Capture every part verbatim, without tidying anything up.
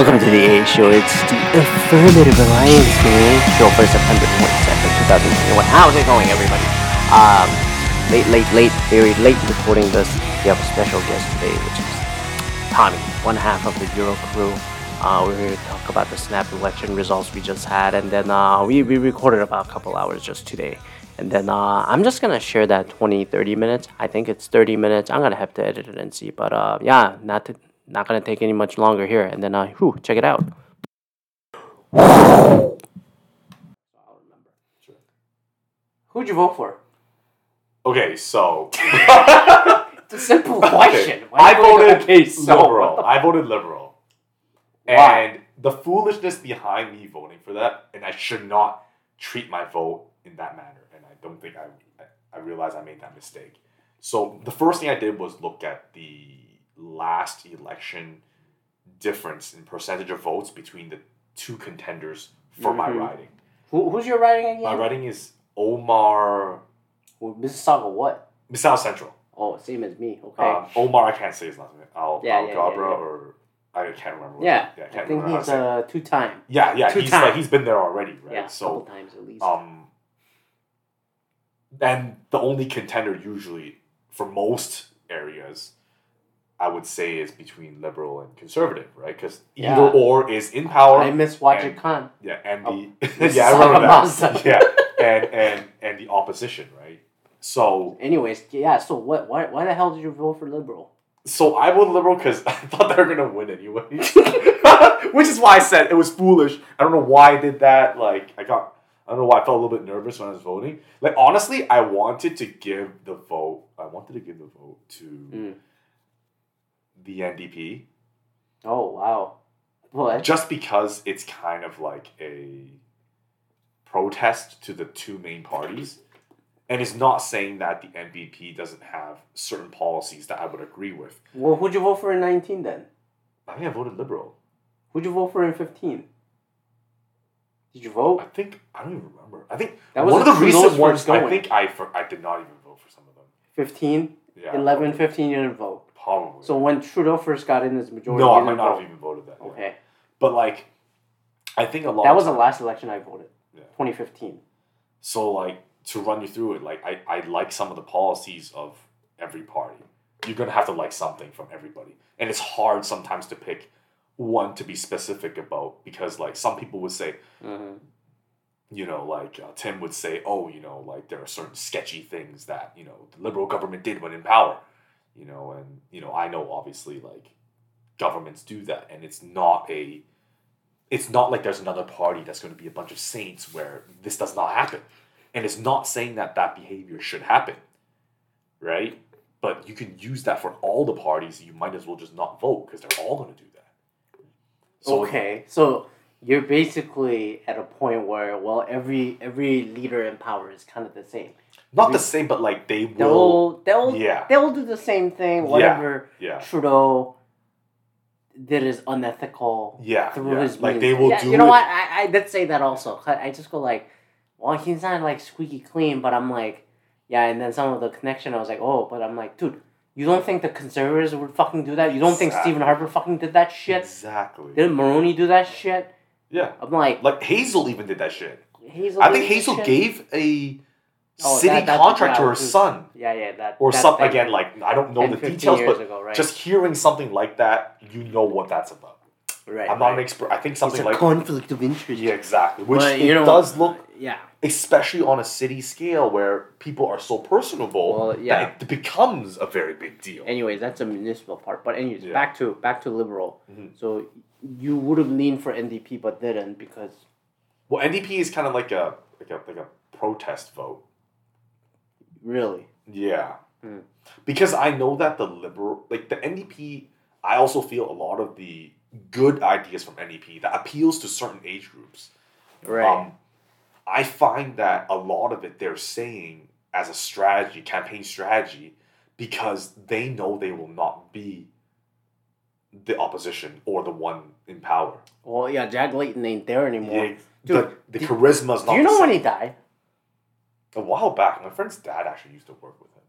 Welcome to the A Show. It's the Affirmative Alliance Day Show for September twenty-second, twenty twenty-one. How's it going, everybody? Um, late, late, late, very late recording this. We have a special guest today, which is Tommy, one half of the Bureau crew. Uh, we're here to talk about the snap election results we just had, and then uh, we, we recorded about a couple hours just today. And then uh, I'm just going to share that twenty, thirty minutes. I think it's thirty minutes. I'm going to have to edit it and see, but uh, yeah, not to... Not going to take any much longer here. And then, uh, whew, check it out. I'll remember. Sure. Who'd you vote for? Okay, so... It's a simple question. Okay. I voted okay, so liberal. I voted liberal. Why? And the foolishness behind me voting for that, and I should not treat my vote in that manner. And I don't think I, I, I realized I made that mistake. So the first thing I did was look at the last election difference in percentage of votes between the two contenders for mm-hmm. my riding. Who, who's your riding again? My riding is Omar... Well, Mississauga what? Mississauga Central. Oh, same as me. Okay. Um, Omar, I can't say his last name. Al yeah, Al yeah, Gabra yeah, yeah. or... I can't remember. Yeah, yeah I, can't I think remember he's uh, two-time. Yeah, yeah. Two he's time. Like, he's been there already, right? Yeah, so, a couple times at least. Um, and the only contender usually for most areas... I would say is between liberal and conservative, right? Because yeah. either or is in power. I miss Wajid Khan. Yeah, and oh, the yeah, I remember that. yeah, and, and and the opposition, right? So, anyways, yeah. So what? Why? Why the hell did you vote for liberal? So I voted liberal because I thought they were gonna win anyway, which is why I said it was foolish. I don't know why I did that. Like I got, I don't know why I felt a little bit nervous when I was voting. Like honestly, I wanted to give the vote. I wanted to give the vote to. Mm. The N D P. Oh, wow. What? Just because it's kind of like a protest to the two main parties. And it's not saying that the N D P doesn't have certain policies that I would agree with. Well, who'd you vote for in nineteen then? I think I voted liberal. Who'd you vote for in fifteen? Did you vote? I think, I don't even remember. I think that was one of the recent ones, I think I, for, I did not even vote for some of them. fifteen? Yeah, eleven, fifteen, you didn't vote. Probably. So when Trudeau first got in as majority... No, I might not vote. Have even voted that. Okay. Yeah. But like, I think a lot... That was time, the last election I voted. Yeah. twenty fifteen. So like, to run you through it, like I, I like some of the policies of every party. You're going to have to like something from everybody. And it's hard sometimes to pick one to be specific about. Because like, some people would say... Mm-hmm. You know, like, uh, Tim would say, oh, you know, like, there are certain sketchy things that, you know, the Liberal government did when in power. You know, and, you know, I know, obviously, like, governments do that. And it's not a, it's not like there's another party that's going to be a bunch of saints where this does not happen. And it's not saying that that behavior should happen, right? But you can use that for all the parties. You might as well just not vote because they're all going to do that. So, okay, so... You're basically at a point where, well, every every leader in power is kind of the same. Not every, the same, but like they will... They'll, they'll, yeah. they'll do the same thing, whatever yeah, yeah. Trudeau did is unethical yeah, through yeah. his like means. They will yeah, do you know it. What? I, I did say that also. I just go like, well, he's not like squeaky clean, but I'm like, yeah, and then some of the connection, I was like, oh, but I'm like, dude... You don't think the Conservatives would fucking do that? You don't exactly. think Stephen Harper fucking did that shit? Exactly. Didn't Maroney do that shit? Yeah. I'm like... Like, Hazel even did that shit. Hazel I think Hazel gave a oh, city that, that, contract yeah, to her was, son. Yeah, yeah. That, or something, again, like, I don't know the details, but ago, right? Just hearing something like that, you know what that's about. Right. I'm not right. an expert. I think something it's a like... It's conflict of interest. Yeah, exactly. Which but, you it know, does look... Yeah. Especially on a city scale where people are so personable well, yeah. that it becomes a very big deal. Anyways, that's a municipal part. But anyways, yeah. back to back to liberal. Mm-hmm. So... You would have leaned for N D P, but didn't because. Well, N D P is kind of like a like a like a protest vote. Really. Yeah. Mm. Because I know that the liberal, like the N D P, I also feel a lot of the good ideas from N D P that appeals to certain age groups. Right. Um, I find that a lot of it they're saying as a strategy, campaign strategy, because they know they will not be. The opposition or the one in power. Well, yeah, Jack Layton ain't there anymore. Yeah, Dude, but the did, charisma's not. Do you know when he died? A while back. My friend's dad actually used to work with him.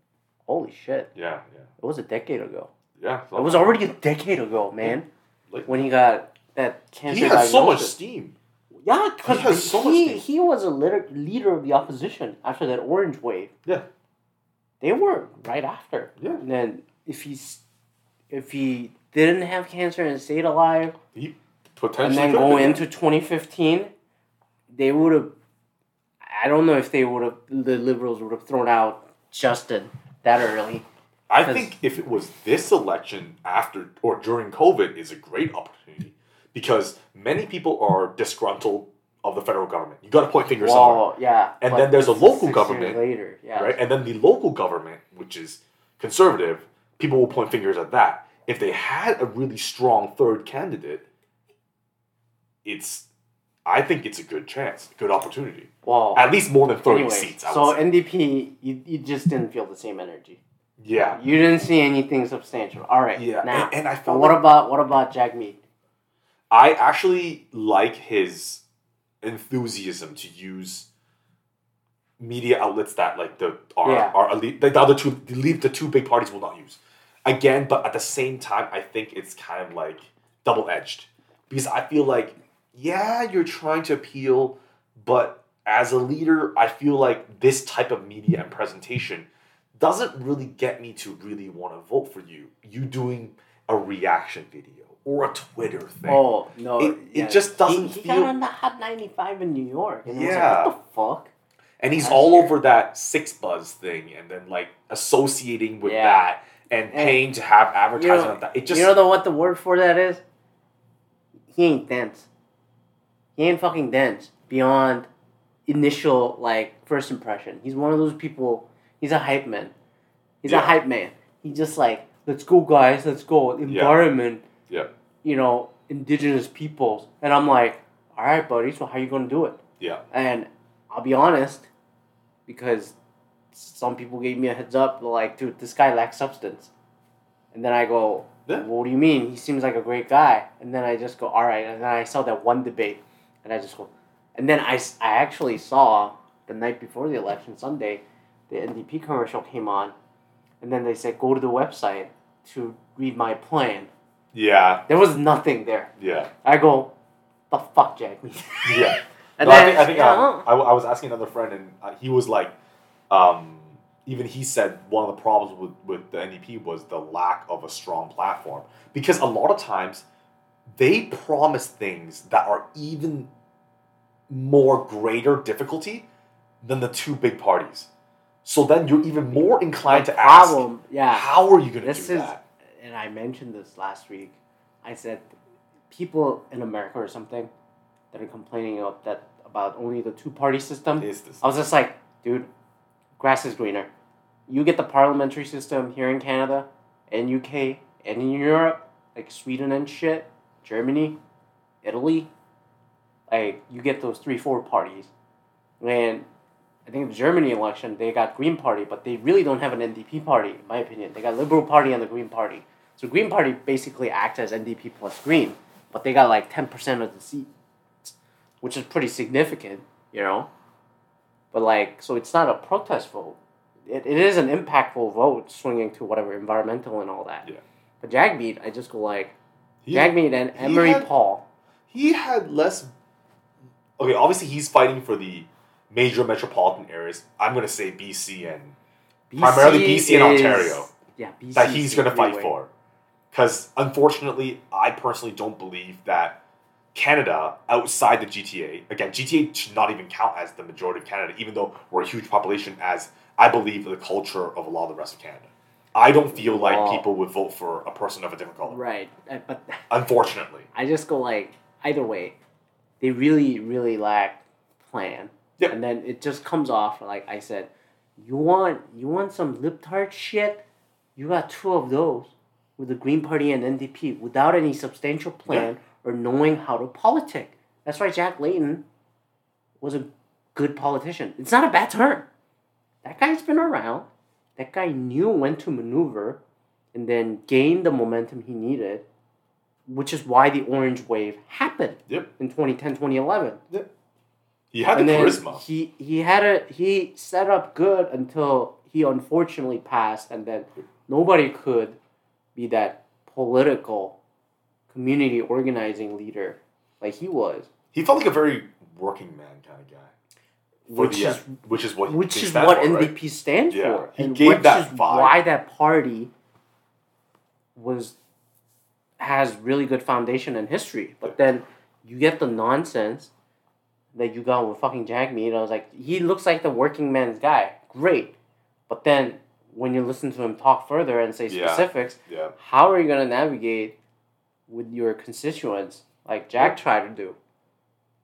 Holy shit. Yeah, yeah. It was a decade ago. Yeah. It was already a decade ago, man. Like, when he got that cancer diagnosis. He had so much steam. Yeah, because he, so he, he was a leader, leader of the opposition after that orange wave. Yeah. They were right after. Yeah. And then if he's, if he didn't have cancer and stayed alive, he potentially and then go into twenty fifteen, they would have, I don't know if they would have, the Liberals would have thrown out Justin that early. I think if it was this election after or during COVID is a great opportunity. Because many people are disgruntled of the federal government. You got to point fingers somewhere. Yeah. And then there's a local government. Later, yeah. Right? And then the local government, which is conservative, people will point fingers at that. If they had a really strong third candidate, it's, I think it's a good chance, a good opportunity. Well, at least more than thirty anyway, seats. I so N D P, you, you just didn't feel the same energy. Yeah. You didn't see anything substantial. All right. Yeah. Now, and, and I felt. What like, about what about Jagmeet? I actually like his enthusiasm to use media outlets that like the are yeah. are elite, like the other two the, the two big parties will not use. Again, but at the same time, I think it's kind of like double edged because I feel like yeah, you're trying to appeal, but as a leader, I feel like this type of media and presentation doesn't really get me to really want to vote for you. You doing a reaction video. Or a Twitter thing. Oh, no. It, yeah. it just doesn't he, he feel... He got on the Hot ninety-five in New York. And yeah. I was like, what the fuck? And he's That's all weird. Over that Six Buzz thing. And then, like, associating with yeah. that. And, and paying to have advertising you know, on that. It just... You know what the word for that is? He ain't dense. He ain't fucking dense. Beyond initial, like, first impression. He's one of those people... He's a hype man. He's yeah. a hype man. He just like, let's go, guys. Let's go. Environment... Yeah. Yeah. You know, indigenous peoples. And I'm like, all right, buddy, so how you going to do it? Yeah. And I'll be honest, because some people gave me a heads up, like, dude, this guy lacks substance. And then I go, yeah. well, what do you mean? He seems like a great guy. And then I just go, all right. And then I saw that one debate. And I just go, and then I, I actually saw the night before the election, Sunday, the N D P commercial came on. And then they said, go to the website to read my plan. Yeah. There was nothing there. Yeah. I go, the fuck, Jagmeet? yeah. And no, then, I think, I, think yeah. I, I, I was asking another friend, and uh, he was like, um, even he said one of the problems with, with the N D P was the lack of a strong platform. Because a lot of times, they promise things that are even more greater difficulty than the two big parties. So then you're even more inclined the to problem, ask, yeah. how are you going to do is, that? And I mentioned this last week. I said, people in America or something that are complaining about that about only the two-party system. Is this I was just like, dude, grass is greener. You get the parliamentary system here in Canada, and U K, and in Europe, like Sweden and shit, Germany, Italy. Like you get those three, four parties. And I think the Germany election, they got Green Party, but they really don't have an N D P party, in my opinion. They got Liberal Party and the Green Party. So Green Party basically acts as N D P plus Green, but they got like ten percent of the seats, which is pretty significant, you know? But like, so it's not a protest vote. It It is an impactful vote swinging to whatever, environmental and all that. Yeah. But Jagmeet, I just go like, he, Jagmeet and Emery had, Paul. He had less... Okay, obviously he's fighting for the... major metropolitan areas, I'm going to say B C and... B C primarily B C is, and Ontario. Yeah, B C that he's going to fight way. For. Because, unfortunately, I personally don't believe that Canada, outside the G T A... Again, G T A should not even count as the majority of Canada, even though we're a huge population, as I believe the culture of a lot of the rest of Canada. I don't feel like well, people would vote for a person of a different color. Right. But unfortunately. I just go like, either way, they really, really lack plan. Yep. And then it just comes off like I said, you want you want some libtard shit? You got two of those with the Green Party and N D P without any substantial plan yep. or knowing how to politic. That's why Jack Layton was a good politician. It's not a bad term. That guy's been around. That guy knew when to maneuver and then gained the momentum he needed, which is why the orange wave happened yep. in twenty ten, twenty eleven. Yep. He had and the charisma. He he had a he set up good until he unfortunately passed, and then nobody could be that political community organizing leader like he was. He felt like a very working man kind of guy. Which the, is which is what which is what for, N D P right? stands yeah. for. He and gave which that is vibe. Why that party was has really good foundation in history. But yeah. then you get the nonsense that you got with fucking Jagmeet, and I was like, he looks like the working man's guy. Great. But then when you listen to him talk further and say yeah. specifics, yeah. how are you gonna navigate with your constituents like Jack yeah. tried to do?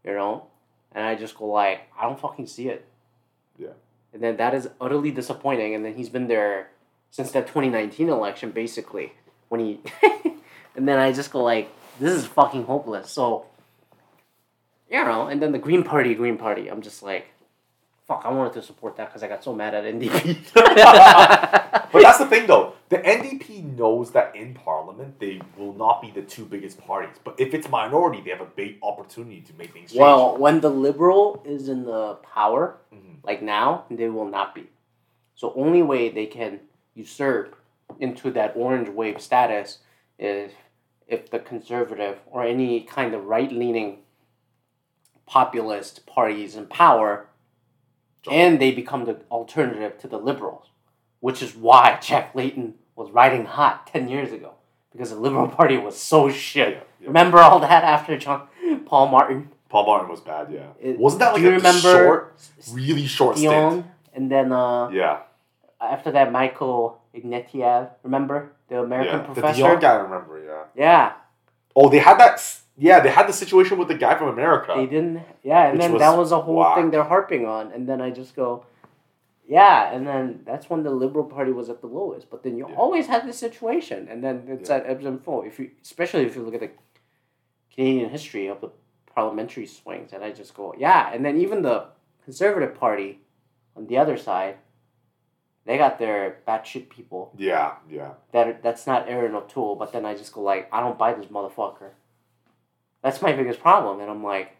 You know? And I just go like, I don't fucking see it. Yeah. And then that is utterly disappointing. And then he's been there since that twenty nineteen election, basically. When he and then I just go like, this is fucking hopeless. So, you know, and then the Green Party, Green Party. I'm just like, fuck, I wanted to support that because I got so mad at N D P. But that's the thing, though. The N D P knows that in Parliament, they will not be the two biggest parties. But if it's minority, they have a big opportunity to make things change. Well, when the Liberal is in the power, mm-hmm. like now, they will not be. So only way they can usurp into that orange wave status is if the Conservative or any kind of right-leaning populist party is in power, John. And they become the alternative to the Liberals. Which is why Jack Layton was riding hot ten years ago. Because the Liberal Party was so shit. Yeah, yeah. Remember all that after John Paul Martin? Paul Martin was bad, yeah. It, Wasn't that like a remember short, really short Dion, stint? And then uh, yeah. after that, Michael Ignatieff, remember? The American yeah. professor? The Dion guy, I remember, yeah. Yeah. Oh, they had that... Yeah, they had the situation with the guy from America. They didn't... Yeah, and then was, that was a whole wow. thing they're harping on. And then I just go... Yeah, and then that's when the Liberal Party was at the lowest. But then you yeah. always had this situation, and then it's yeah. at ebbs and flows. If you, especially if you look at the Canadian history of the parliamentary swings, and I just go, yeah. And then even the Conservative Party on the other side, they got their batshit people. Yeah, yeah. That that's not Erin O'Toole, but then I just go like, I don't buy this motherfucker. That's my biggest problem, and I'm like,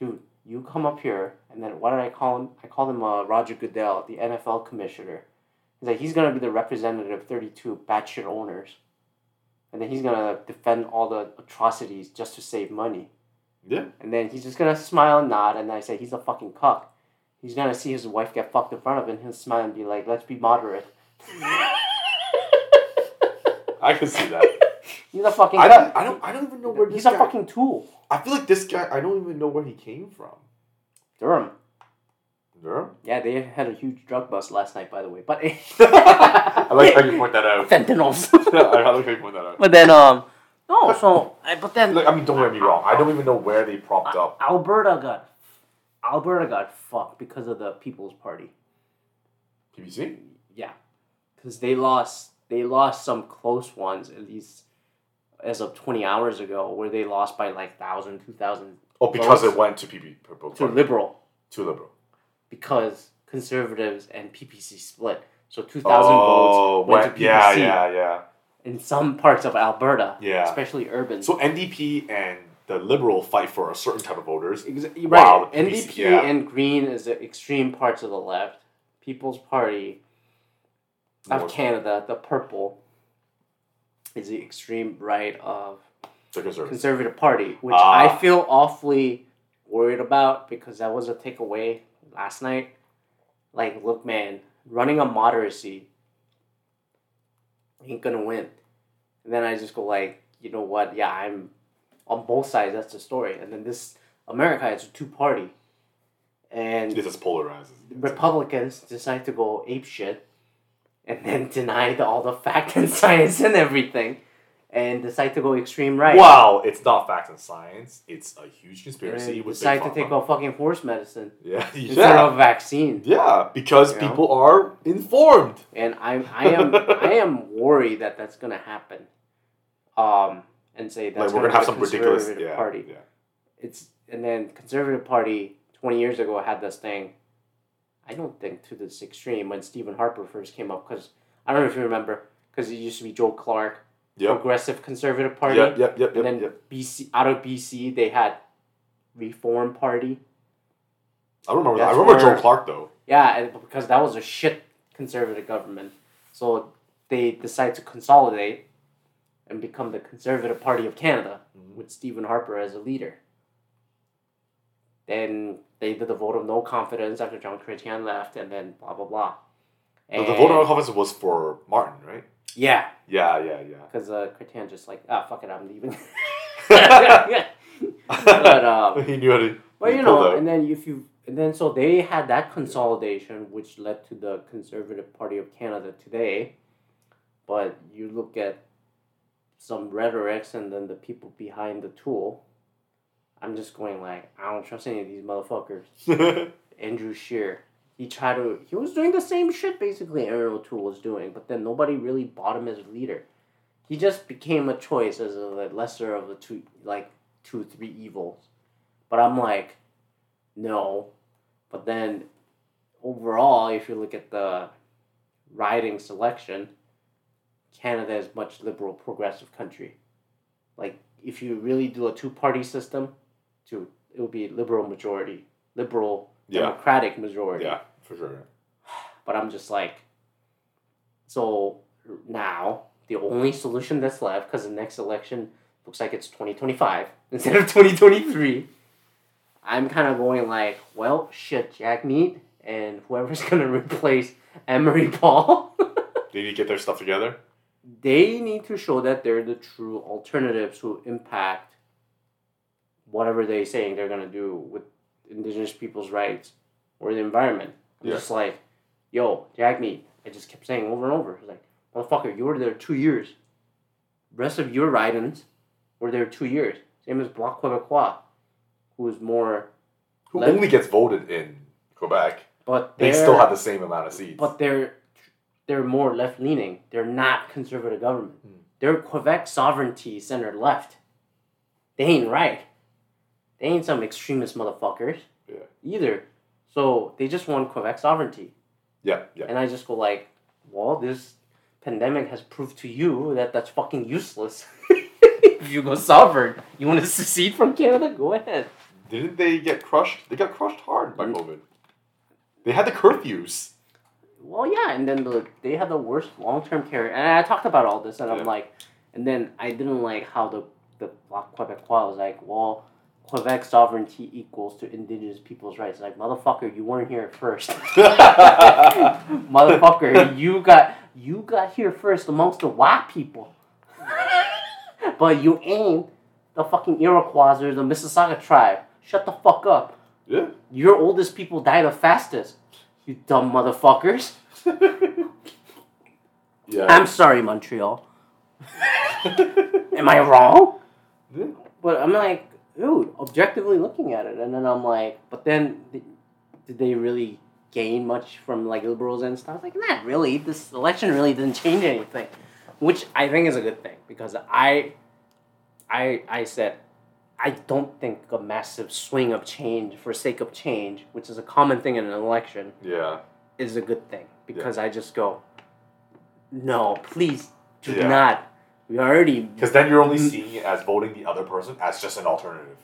dude. You come up here, and then what did I call him? I called him uh, Roger Goodell, the N F L commissioner. He's like, he's going to be the representative of thirty-two batshit owners. And then he's going to defend all the atrocities just to save money. Yeah. And then he's just going to smile and nod, and I say, he's a fucking cuck. He's going to see his wife get fucked in front of him, and he'll smile and be like, let's be moderate. I can see that. He's a fucking... I don't, I don't, I don't even know where he's this guy... He's a fucking tool. I feel like this guy... I don't even know where he came from. Durham. Durham? Yeah, they had a huge drug bust last night, by the way. But... I like how you point that out. Fentanyls. I like how you point that out. But then, um... No, so... But then... Look, I mean, don't get me wrong. I don't even know where they propped uh, up. Alberta got... Alberta got fucked because of the People's Party. P P C? Yeah. Because they lost... They lost some close ones, at least... as of twenty hours ago, where they lost by like one thousand, two thousand Oh, because votes. It went to P P C. To Liberal. To Liberal. Because Conservatives and P P C split. So two thousand oh, votes went, went to P P C. Yeah, yeah, yeah. In some parts of Alberta. Yeah. Especially urban. So N D P and the Liberal fight for a certain type of voters. Ex- right. Wow, N D P P C, yeah. and Green is the extreme parts of the left. People's Party North. Of Canada, the purple... is the extreme right of the Conservative, conservative Party, which ah. I feel awfully worried about because that was a takeaway last night. Like, look, man, running a moderacy ain't gonna win. And then I just go like, you know what? Yeah, I'm on both sides. That's the story. And then this America, it's a two-party, and this is polarizing. Republicans decide to go apeshit. And then deny the, all the fact and science and everything. And decide to go extreme right. Wow, it's not facts and science. It's a huge conspiracy. And with decide to take off fucking horse medicine. Yeah. Instead yeah. of a vaccine. Yeah, because you people know? Are informed. And I'm, I am I am worried that that's going to happen. Um, and say that's like we're going to have some ridiculous yeah, party. Yeah. It's and then Conservative Party twenty years ago had this thing. I don't think to this extreme when Stephen Harper first came up because I don't know if you remember because it used to be Joe Clark, yep. Progressive Conservative Party, yep, yep, yep, and yep, then yep. B C out of B C they had Reform Party, I remember that. I remember where, Joe Clark, though. Yeah, because that was a shit Conservative government. So they decided to consolidate and become the Conservative Party of Canada, mm-hmm. with Stephen Harper as a leader. Then they did the vote of no confidence after Jean Chrétien left, and then blah, blah, blah. And the vote of no confidence was for Martin, right? Yeah. Yeah, yeah, yeah. Because uh, Chrétien just like, ah, oh, fuck it, I'm leaving. But, um, he knew how to... Well, you know, and then if you... And then so they had that consolidation, which led to the Conservative Party of Canada today. But you look at some rhetorics and then the people behind the tool. I'm just going like, I don't trust any of these motherfuckers. Andrew Scheer. He tried to... He was doing the same shit, basically, Erin O'Toole was doing. But then nobody really bought him as a leader. He just became a choice as a lesser of the two, like, two, three evils. But I'm like... No, but then overall, if you look at the riding selection, Canada is much liberal, progressive country. Like, if you really do a two-party system, to it would be liberal majority, liberal yeah. democratic majority. Yeah, for sure. But I'm just like, so now the only solution that's left, because the next election looks like it's twenty twenty-five instead of twenty twenty-three. I'm kind of going like, well, shit, Jagmeet and whoever's going to replace Emery Paul. They need to get their stuff together? They need to show that they're the true alternatives who impact whatever they're saying they're going to do with Indigenous people's rights or the environment. I'm yeah. just like, yo, Jagmeet, I just kept saying over and over. I was like, motherfucker, you were there two years. Rest of your writings were there two years. Same as Bloc Québécois. Who's more... Who left. Only gets voted in Quebec. But they still have the same amount of seats. But they're they're more left-leaning. They're not conservative government. Mm. They're Quebec sovereignty center left. They ain't right. They ain't some extremist motherfuckers yeah. either. So they just want Quebec sovereignty. Yeah, yeah. And I just go like, well, this pandemic has proved to you that that's fucking useless. If you go sovereign, you want to secede from Canada? Go ahead. Didn't they get crushed? They got crushed hard by COVID. They had the curfews. Well, yeah, and then the, they had the worst long-term care. And I talked about all this, and yeah. I'm like, and then I didn't like how the, the Bloc Québécois was like, well, Quebec sovereignty equals to Indigenous people's rights. Like, motherfucker, you weren't here first. Motherfucker, you got you got here first amongst the white people. But you ain't the fucking Iroquois or the Mississauga tribe. Shut the fuck up. Yeah. Your oldest people die the fastest. You dumb motherfuckers. Yeah. I'm sorry, Montreal. Am I wrong? Yeah. But I'm like, dude, objectively looking at it. And then I'm like, but then did they really gain much from like liberals and stuff? Like, not really. This election really didn't change anything. Which I think is a good thing, because I I I said I don't think a massive swing of change for sake of change, which is a common thing in an election, yeah. is a good thing. Because yeah. I just go, no, please do yeah. not. We already... Because then you're only m- seeing it as voting the other person as just an alternative.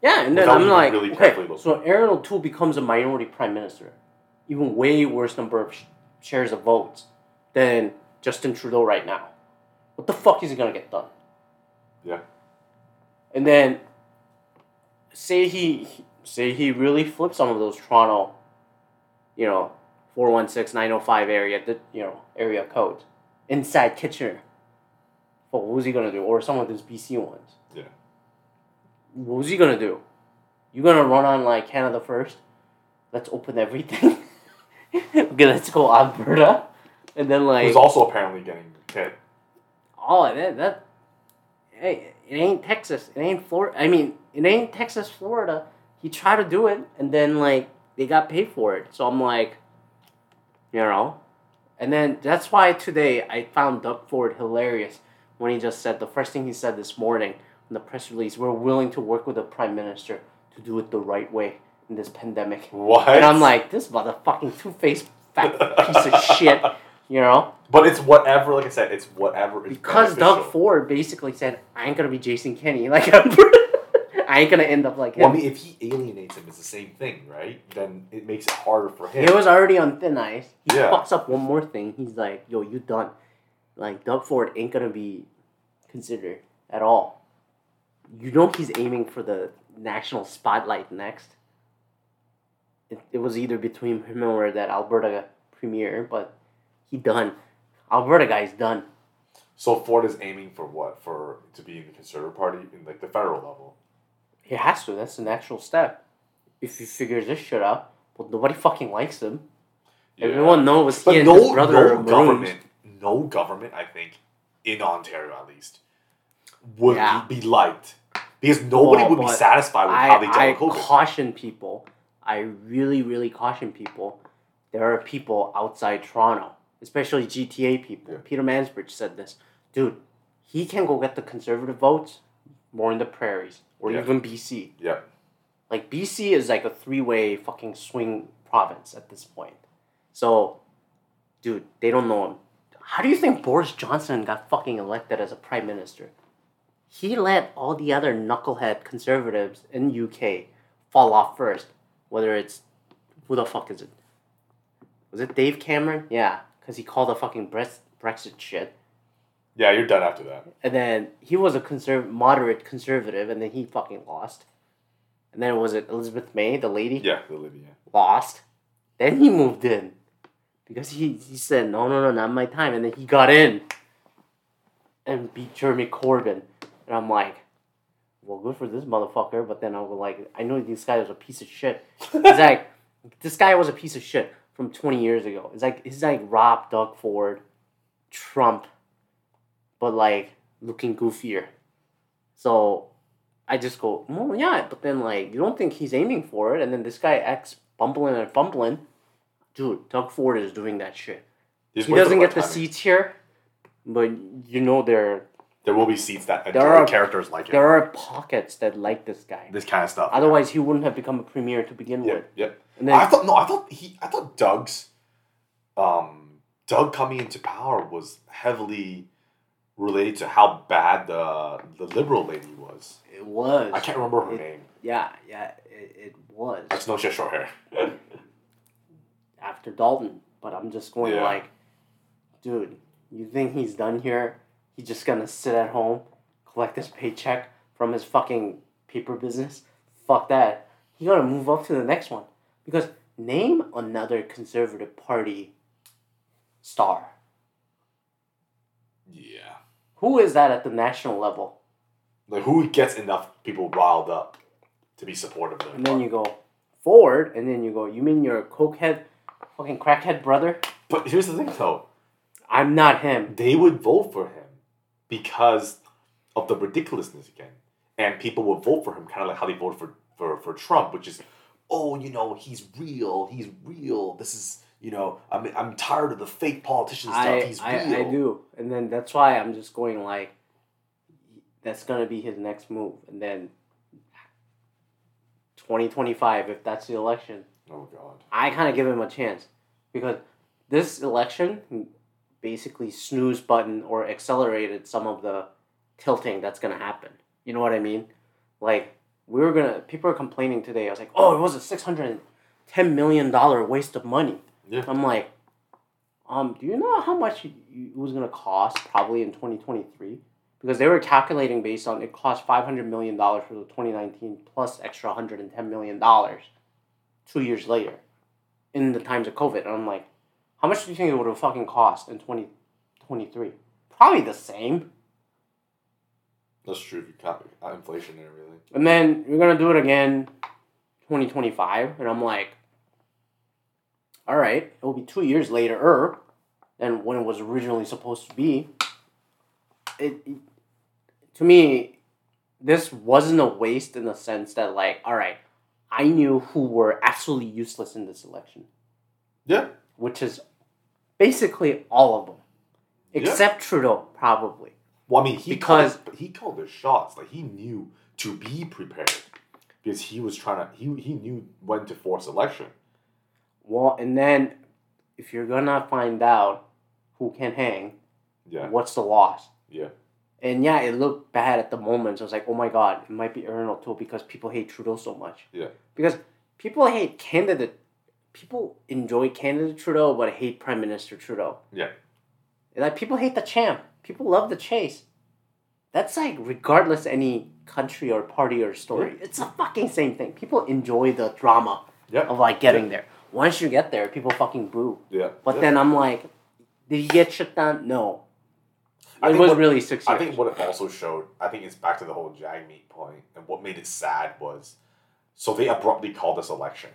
Yeah, and then I'm like, really okay, so Erin O'Toole becomes a minority prime minister. Even way worse number of sh- shares of votes than... Justin Trudeau right now. What the fuck is he gonna get done? Yeah. And then, say he, say he really flips some of those Toronto, you know, four one six nine oh five area, the you know area codes, inside Kitchener. But what was he gonna do? Or some of those B C ones. Yeah. What was he gonna do? You gonna run on like Canada first? Let's open everything. Okay, let's go Alberta. And then like who's also apparently getting hit. Oh, that that hey, it ain't Texas. It ain't Florida. I mean, it ain't Texas, Florida. He tried to do it, and then like they got paid for it. So I'm like, you know, and then that's why today I found Doug Ford hilarious when he just said the first thing he said this morning in the press release: "We're willing to work with the prime minister to do it the right way in this pandemic." What? And I'm like, this motherfucking two-faced fat piece of shit. You know? But it's whatever, like I said, it's whatever is beneficial. Because Doug Ford basically said, I ain't gonna be Jason Kenney. Like, I'm, I ain't gonna end up like him. Well, I mean, if he alienates him, it's the same thing, right? Then it makes it harder for him. He was already on thin ice. He yeah. fucks up one more thing. He's like, yo, you done. Like, Doug Ford ain't gonna be considered at all. You know he's aiming for the national spotlight next. It, it was either between him or that Alberta premier, but he done. Alberta guy's done. So Ford is aiming for what? For to be in the Conservative Party in like the federal level. He has to. That's the natural step. If he figures this shit out, but nobody fucking likes him. Yeah. Everyone knows he and no, his brother. No government, no government. I think in Ontario at least would yeah. be liked because nobody well, would be satisfied with I, how they dealt with COVID. I caution people. I really, really caution people. There are people outside Toronto, especially G T A people. Yeah. Peter Mansbridge said this. Dude, he can go get the conservative votes more in the prairies or yeah. even B C. Yeah. Like, B C is like a three-way fucking swing province at this point. So, dude, they don't know him. How do you think Boris Johnson got fucking elected as a prime minister? He let all the other knucklehead conservatives in U K fall off first. Whether it's... Who the fuck is it? Was it Dave Cameron? Yeah, because he called a fucking Brexit shit. Yeah, you're done after that. And then he was a conserv- moderate conservative, and then he fucking lost. And then was it Elizabeth May, the lady? Yeah, the lady, yeah. Lost. Then he moved in. Because he, he said, no, no, no, not my time. And then he got in. And beat Jeremy Corbyn. And I'm like... well, good for this motherfucker, but then I was like, I know this guy was a piece of shit. He's like, this guy was a piece of shit from twenty years ago. It's like, he's like Rob, Doug Ford, Trump, but like, looking goofier. So, I just go, well, yeah, but then like, you don't think he's aiming for it, and then this guy acts bumbling and fumbling. Dude, Doug Ford is doing that shit. He's he doesn't get the timing. Seats here, but you know they're... There will be seats that there are characters like him. There are pockets that like this guy. This kind of stuff. Otherwise, yeah. he wouldn't have become a premier to begin yeah, with. Yeah. And then I thought no. I thought he. I thought Doug's, um, Doug coming into power was heavily related to how bad the the liberal lady was. It was. I can't remember her it, name. Yeah, yeah, it, it was. I just know she had short hair. After Dalton, but I'm just going yeah. like, dude, you think he's done here? He's just gonna sit at home, collect his paycheck from his fucking paper business? Fuck that. He gotta move up to the next one. Because name another Conservative Party star. Yeah. Who is that at the national level? Like, who gets enough people riled up to be supportive of them? And then you go forward, and then you go, you mean your cokehead, fucking crackhead brother? But here's the thing, though. I'm not him. They would vote for him. Because of the ridiculousness again. And people would vote for him, kind of like how they voted for, for, for Trump, which is, oh, you know, he's real, he's real. This is, you know, I'm I'm tired of the fake politician stuff, I, he's I, real. I do. And then that's why I'm just going like, that's going to be his next move. And then twenty twenty-five, if that's the election. Oh, God. I kind of give him a chance. Because this election... basically snooze button or accelerated some of the tilting that's going to happen. You know what I mean? Like, we were going to... People are complaining today. I was like, oh, it was a six hundred ten million dollars waste of money. Yeah. I'm like, um, do you know how much it was going to cost probably in twenty twenty-three? Because they were calculating based on it cost five hundred million dollars for the twenty nineteen plus extra one hundred ten million dollars two years later in the times of COVID. And I'm like, how much do you think it would have fucking cost in twenty twenty-three? Probably the same. That's true if you count inflation and everything. And then you're going to do it again twenty twenty-five. And I'm like, all right, it will be two years later than when it was originally supposed to be. It, it to me, this wasn't a waste in the sense that like, all right, I knew who were absolutely useless in this election. Yeah. Which is basically all of them, except yeah. Trudeau, probably. Well, I mean, he because called, he called his shots. Like he knew to be prepared because he was trying to. He he knew when to force election. Well, and then if you're gonna find out who can hang, yeah. what's the loss? Yeah, And yeah, it looked bad at the moment. So I was like, oh my God, it might be Erin O'Toole because people hate Trudeau so much. Yeah. Because people hate candidate, people enjoy candidate Trudeau, but hate Prime Minister Trudeau. Yeah. Like, people hate the champ. People love the chase. That's like, regardless any country or party or story, yeah. It's the fucking same thing. People enjoy the drama yeah. of like getting yeah. there. Once you get there, people fucking boo. Yeah. But yeah. then I'm like, did you get shit done? No. I it was what, really six years. I think what it also showed, I think it's back to the whole Jagmeet point, and what made it sad was, so they abruptly called this election,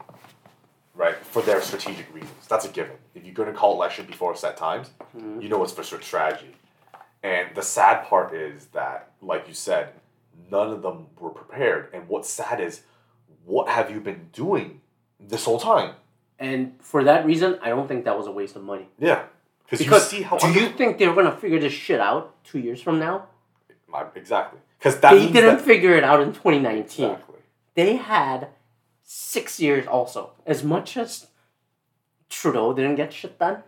right, for their strategic reasons. That's a given. If you're going to call election before set times, mm-hmm. you know it's for strategy. And the sad part is that, like you said, none of them were prepared. And what's sad is, what have you been doing this whole time? And for that reason, I don't think that was a waste of money. Yeah. Because you see how do under- you think they're going to figure this shit out two years from now? Exactly. Because they didn't that- figure it out in twenty nineteen. Exactly. They had six years also. As much as Trudeau didn't get shit done,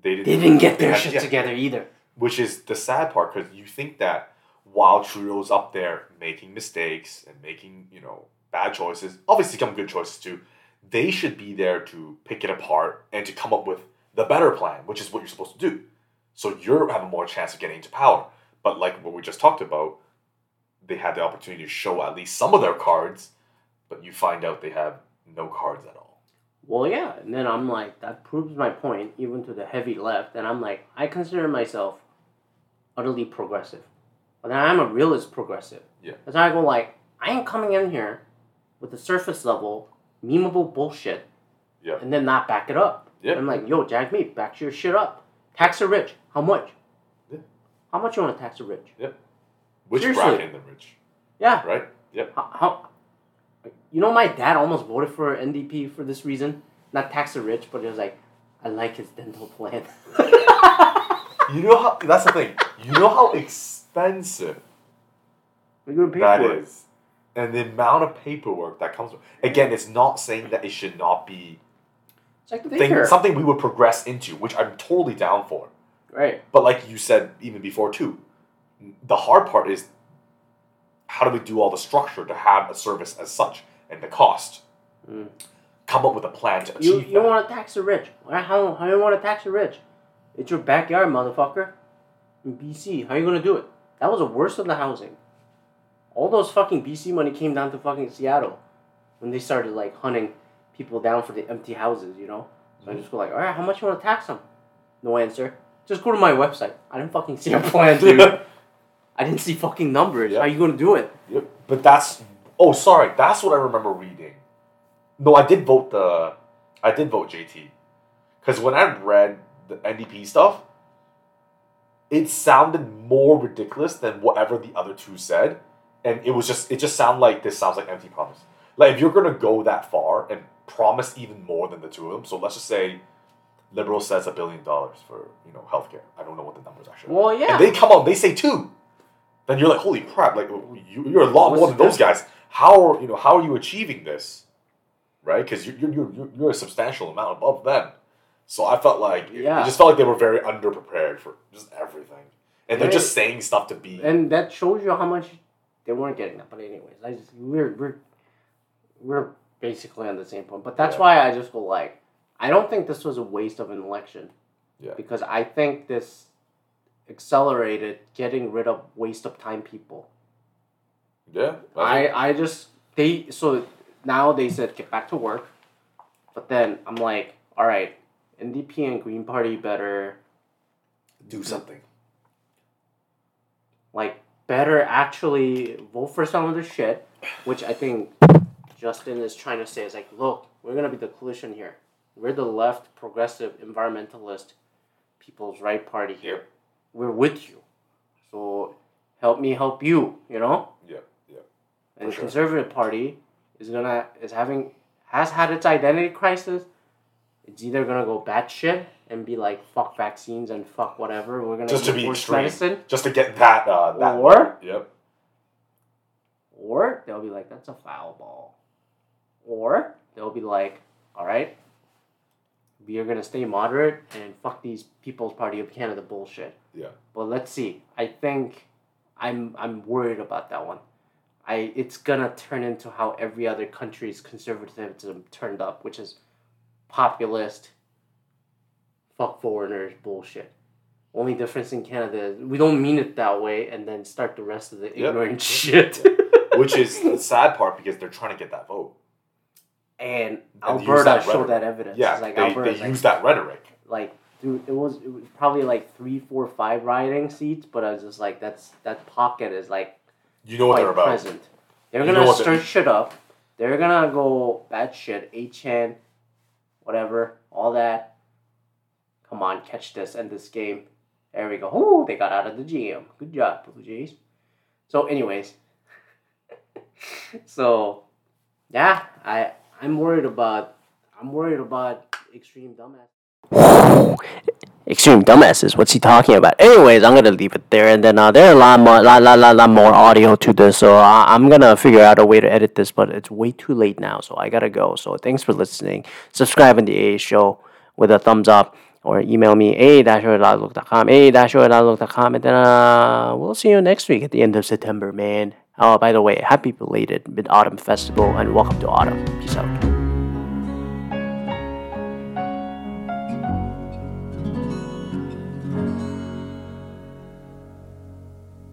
they didn't, they didn't get their had, shit yeah. together either. Which is the sad part, because you think that while Trudeau's up there making mistakes and making, you know, bad choices, obviously some good choices too, they should be there to pick it apart and to come up with the better plan, which is what you're supposed to do. So you're having more chance of getting into power. But like what we just talked about, they had the opportunity to show at least some of their cards, but you find out they have no cards at all. Well, yeah. And then I'm like, that proves my point, even to the heavy left. And I'm like, I consider myself utterly progressive. But then I'm a realist progressive. Yeah. That's how I go like, I ain't coming in here with the surface level, memeable bullshit, yeah. and then not back it up. Yeah. I'm like, yo, Jagmeet, back your shit up. Tax the rich. How much? Yeah. How much you want to tax the rich? Yeah. Which Seriously. bracket in the rich? Yeah. Right? Yeah. How, how? You know, my dad almost voted for N D P for this reason. Not tax the rich, but it was like, I like his dental plan. You know how, that's the thing. You know how expensive We're gonna pay that for it. is. And the amount of paperwork that comes with it. Again, it's not saying that it should not be Thing, something we would progress into, which I'm totally down for. Right. But like you said even before too, the hard part is how do we do all the structure to have a service as such and the cost. Mm. Come up with a plan to achieve you, you that. You want to tax the rich. How, how do you want to tax the rich? It's your backyard, motherfucker. In B C, how are you going to do it? That was the worst of the housing. All those fucking B C money came down to fucking Seattle when they started like hunting people down for the empty houses, you know? So mm-hmm. I just go like, all right, how much you want to tax them? No answer. Just go to my website. I didn't fucking see a plan, dude. I didn't see fucking numbers. Yep. How are you going to do it? Yep. But that's... Oh, sorry. That's what I remember reading. No, I did vote the... I did vote J T. Because when I read the N D P stuff, it sounded more ridiculous than whatever the other two said. And it was just... It just sounded like... This sounds like empty promise. Like, if you're going to go that far and promise even more than the two of them. So let's just say Liberal says a billion dollars for, you know, healthcare. I don't know what the numbers actually are. Well, yeah. And they come out, they say two. Then you're like, holy crap, like you, you're a lot What's more than those guys. How are, you know, how are you achieving this? Right? Because you're, you're, you're, you're a substantial amount above them. So I felt like, yeah. it just felt like they were very underprepared for just everything. And they're and just it, saying stuff to be. And that shows you how much they weren't getting that. But anyways, I just, we're, we're, we're, basically on the same point. But that's yeah. why I just go like, I don't think this was a waste of an election. Yeah. Because I think this accelerated getting rid of waste of time people. Yeah. I, I just, they, so now they said get back to work. But then I'm like, all right, N D P and Green Party better do something. Like, better actually vote for some of the shit, which I think... Justin is trying to say, it's like, look, we're going to be the coalition here. We're the left, progressive, environmentalist, People's Right Party here. Yep. We're with you. So help me help you, you know? Yeah, yeah. And the sure. Conservative Party is going to, is having, has had its identity crisis. It's either going to go batshit and be like, fuck vaccines and fuck whatever. We're going to Just to be extreme. Medicine. Just to get that, uh, that. Or, yep. Or they'll be like, that's a foul ball. Or they'll be like, all right, we are going to stay moderate and fuck these People's Party of Canada bullshit. Yeah. But let's see. I think I'm I'm worried about that one. I it's gonna turn into how every other country's conservatism turned up, which is populist, fuck foreigners bullshit. Only difference in Canada is we don't mean it that way, and then start the rest of the yep. ignorant shit. Which is the sad part because they're trying to get that vote. And, and Alberta showed that evidence. Yeah, like they, they used like, that rhetoric. Like, dude, it was, it was probably like three, four, five riding seats, but I was just like, that's that pocket is like you know what they're about. Present. They're you gonna stir shit up. They're gonna go bad shit, eight chan, whatever, all that. Come on, catch this, end this game. There we go. Ooh, they got out of the G M. Good job, Blue Jays. So, anyways, so yeah, I. I'm worried about, I'm worried about extreme dumbasses. Extreme dumbasses, what's he talking about? Anyways, I'm going to leave it there, and then uh, there's a lot more, lot, lot, lot, lot more audio to this, so uh, I'm going to figure out a way to edit this, but it's way too late now, so I got to go. So thanks for listening. Subscribe on the A A Show with a thumbs up, or email me, a dash o at outlook dot com, a dash o at outlook dot com, and then uh, we'll see you next week at the end of September, man. Oh, by the way, happy belated Mid-Autumn Festival and welcome to autumn. Peace out.